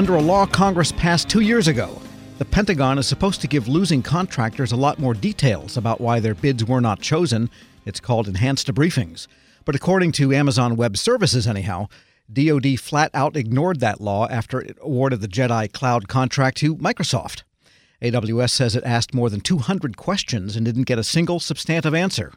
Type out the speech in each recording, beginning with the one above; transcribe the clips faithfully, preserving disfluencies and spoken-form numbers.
under a law Congress passed two years ago. The Pentagon is supposed to give losing contractors a lot more details about why their bids were not chosen. It's called enhanced debriefings. But according to Amazon Web Services, anyhow, D O D flat out ignored that law after it awarded the Jedi Cloud contract to Microsoft. A W S says it asked more than two hundred questions and didn't get a single substantive answer.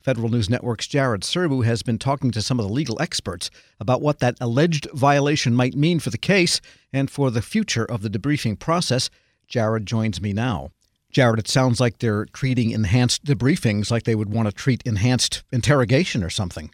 Federal News Network's Jared Serbu has been talking to some of the legal experts about what that alleged violation might mean for the case and for the future of the debriefing process. Jared joins me now. Jared, it sounds like they're treating enhanced debriefings like they would want to treat enhanced interrogation or something.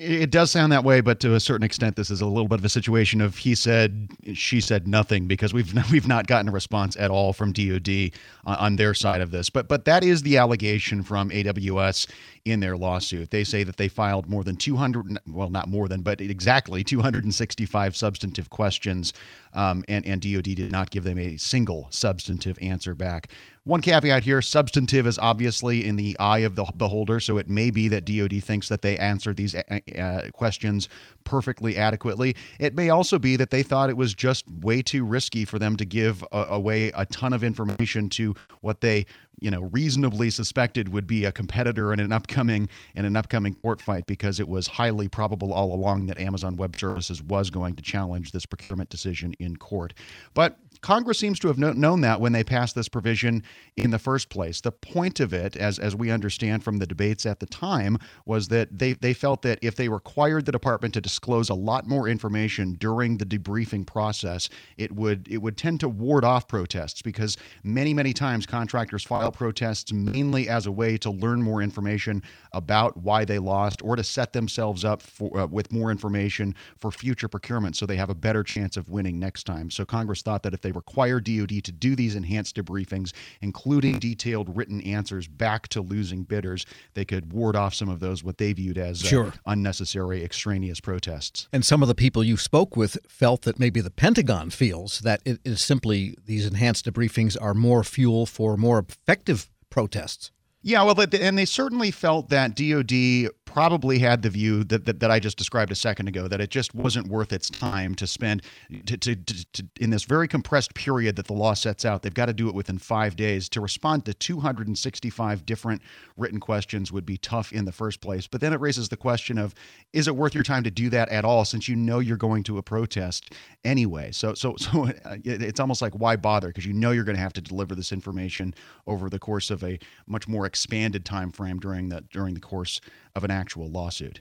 It does sound that way, but to a certain extent, this is a little bit of a situation of he said, she said nothing, because we've we've not gotten a response at all from D O D on their side of this. But but that is the allegation from A W S in their lawsuit. They say that they filed more than two hundred, well, not more than, but exactly two hundred sixty-five substantive questions, um, and, and D O D did not give them a single substantive answer back. One caveat here, substantive is obviously in the eye of the beholder, so it may be that D O D thinks that they answered these uh, questions perfectly adequately. It may also be that they thought it was just way too risky for them to give a- away a ton of information to what they, you know, reasonably suspected would be a competitor in an upcoming in an upcoming court fight, because it was highly probable all along that Amazon Web Services was going to challenge this procurement decision in court. But Congress seems to have known that when they passed this provision in the first place. The point of it, as as we understand from the debates at the time, was that they, they felt that if they required the department to disclose a lot more information during the debriefing process, it would it would tend to ward off protests, because many, many times contractors file protests mainly as a way to learn more information about why they lost, or to set themselves up for, uh, with more information for future procurement so they have a better chance of winning next time. So Congress thought that if they They require D O D to do these enhanced debriefings, including detailed written answers back to losing bidders, they could ward off some of those, what they viewed as sure. uh, unnecessary extraneous protests. And some of the people you spoke with felt that maybe the Pentagon feels that it is simply these enhanced debriefings are more fuel for more effective protests. Yeah, well, and they certainly felt that D O D probably had the view that, that that I just described a second ago, that it just wasn't worth its time to spend to, to, to, to in this very compressed period that the law sets out. They've got to do it within five days to respond to two hundred sixty-five different written questions would be tough in the first place. But then it raises the question of, is it worth your time to do that at all, since you know you're going to a protest anyway? So so so it's almost like, why bother, because you know you're going to have to deliver this information over the course of a much more expanded time frame during the during the course of an actual lawsuit.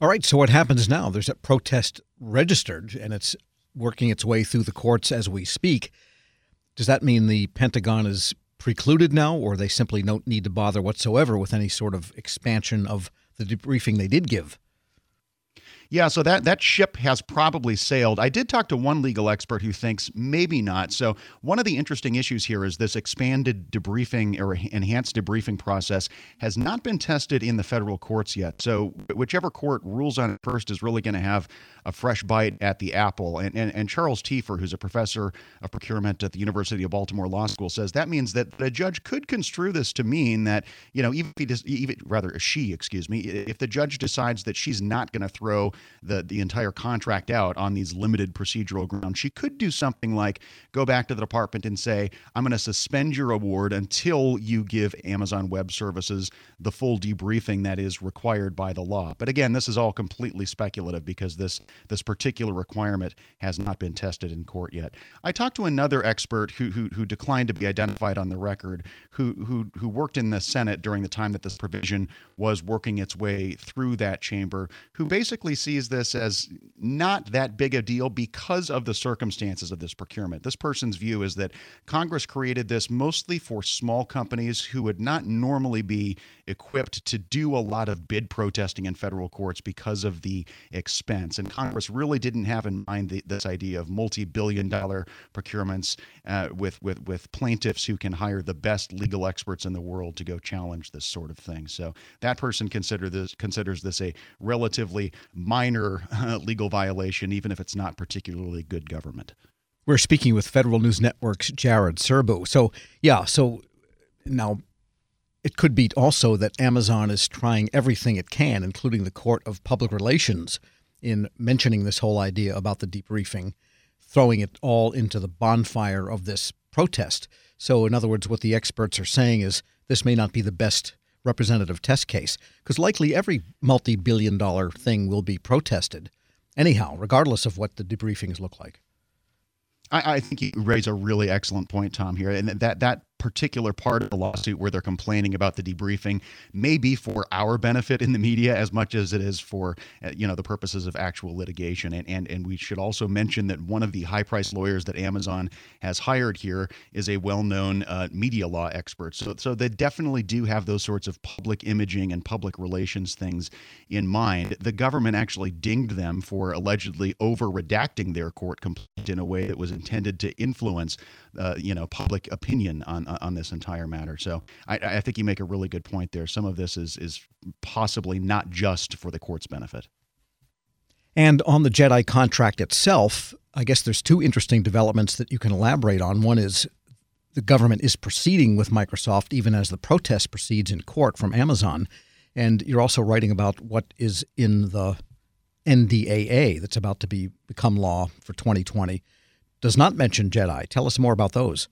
All right, so what happens now? There's a protest registered, and it's working its way through the courts as we speak. Does that mean the Pentagon is precluded now, or they simply don't need to bother whatsoever with any sort of expansion of the debriefing they did give? Yeah, so that, that ship has probably sailed. I did talk to one legal expert who thinks maybe not. So one of the interesting issues here is this expanded debriefing or enhanced debriefing process has not been tested in the federal courts yet. So whichever court rules on it first is really going to have a fresh bite at the apple. And, and and Charles Tiefer, who's a professor of procurement at the University of Baltimore Law School, says that means that a judge could construe this to mean that, you know, even if he just, even rather she, excuse me, if the judge decides that she's not going to throw the the entire contract out on these limited procedural grounds, she could do something like go back to the department and say, I'm going to suspend your award until you give Amazon Web Services the full debriefing that is required by the law. But again, this is all completely speculative, because this this particular requirement has not been tested in court yet. I talked to another expert who who, who declined to be identified on the record, who, who who worked in the Senate during the time that this provision was working its way through that chamber, who basically said sees this as not that big a deal because of the circumstances of this procurement. This person's view is that Congress created this mostly for small companies who would not normally be equipped to do a lot of bid protesting in federal courts because of the expense. And Congress really didn't have in mind the, this idea of multi-billion dollar procurements uh, with, with, with plaintiffs who can hire the best legal experts in the world to go challenge this sort of thing. So that person consider this, considers this a relatively minor uh, legal violation, even if it's not particularly good government. We're speaking with Federal News Network's Jared Serbu. So, yeah, so now it could be also that Amazon is trying everything it can, including the Court of Public Relations, in mentioning this whole idea about the debriefing throwing it all into the bonfire of this protest. So in other words, what the experts are saying is this may not be the best representative test case, because likely every multi-billion dollar thing will be protested anyhow, regardless of what the debriefings look like. I, I think you raise a really excellent point, Tom, here. And that that particular part of the lawsuit where they're complaining about the debriefing may be for our benefit in the media as much as it is for, you know, the purposes of actual litigation. And and, and we should also mention that one of the high-priced lawyers that Amazon has hired here is a well-known uh, media law expert. So, so they definitely do have those sorts of public imaging and public relations things in mind. The government actually dinged them for allegedly over-redacting their court complaint in a way that was intended to influence, uh, you know, public opinion on on this entire matter. So I, I think you make a really good point there. Some of this is is possibly not just for the court's benefit. And on the Jedi contract itself, I guess there's two interesting developments that you can elaborate on. One is the government is proceeding with Microsoft even as the protest proceeds in court from Amazon. And you're also writing about what is in the N D A A that's about to be become law for twenty twenty. Does not mention Jedi. Tell us more about those.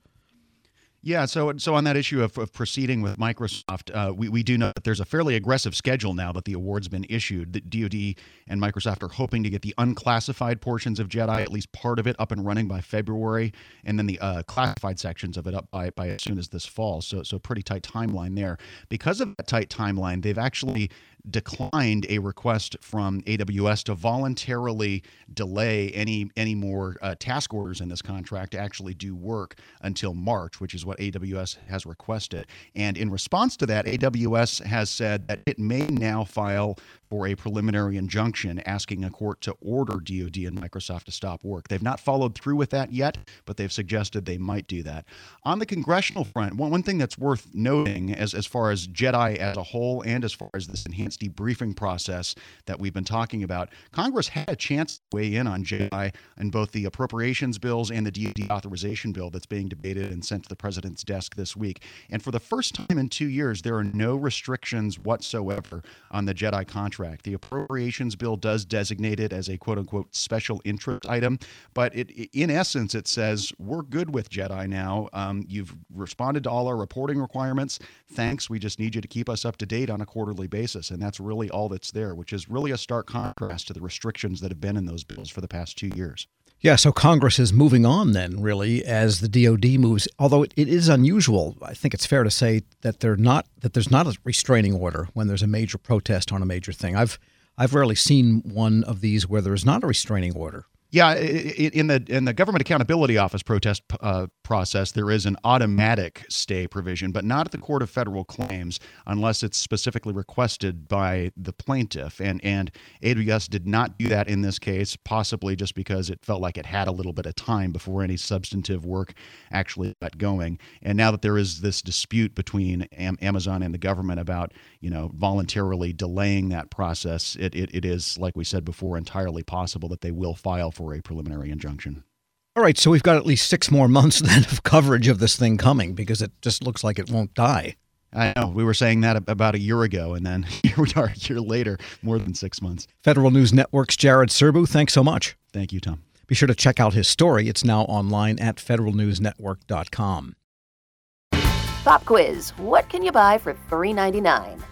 Yeah, so so on that issue of, of proceeding with Microsoft, uh, we, we do know that there's a fairly aggressive schedule now that the award's been issued. The D O D and Microsoft are hoping to get the unclassified portions of Jedi, at least part of it, up and running by February, and then the uh, classified sections of it up by, by as soon as this fall. So, so pretty tight timeline there. Because of that tight timeline, they've actually declined a request from A W S to voluntarily delay any any more uh, task orders in this contract to actually do work until March, which is what A W S has requested. And in response to that, A W S has said that it may now file for a preliminary injunction asking a court to order D O D and Microsoft to stop work. They've not followed through with that yet, but they've suggested they might do that. On the congressional front, one, one thing that's worth noting as, as far as Jedi as a whole and as far as this enhanced debriefing process that we've been talking about, Congress had a chance to weigh in on Jedi in both the appropriations bills and the D O D authorization bill that's being debated and sent to the president's desk this week. And for the first time in two years, there are no restrictions whatsoever on the Jedi contract. The appropriations bill does designate it as a quote-unquote special interest item, but it, in essence, it says, we're good with Jedi now. Um, you've responded to all our reporting requirements. Thanks. We just need you to keep us up to date on a quarterly basis. And that's really all that's there, which is really a stark contrast to the restrictions that have been in those bills for the past two years. Yeah, so Congress is moving on then, really, as the D O D moves, although it, it is unusual. I think it's fair to say that they're not that there's not a restraining order when there's a major protest on a major thing. I've I've rarely seen one of these where there is not a restraining order. Yeah, in the in the Government Accountability Office protest uh, process, there is an automatic stay provision, but not at the Court of Federal Claims unless it's specifically requested by the plaintiff. And and A W S did not do that in this case, possibly just because it felt like it had a little bit of time before any substantive work actually got going. And now that there is this dispute between Am- Amazon and the government about, you know, voluntarily delaying that process, it, it it is, like we said before, entirely possible that they will file for a preliminary injunction. All right, so we've got at least six more months then of coverage of this thing coming, because it just looks like it won't die. I know. We were saying that about a year ago, and then here we are a year later, more than six months. Federal News Network's Jared Serbu, thanks so much. Thank you, Tom. Be sure to check out his story. It's now online at federal news network dot com. Pop quiz. What can you buy for three dollars and ninety-nine cents?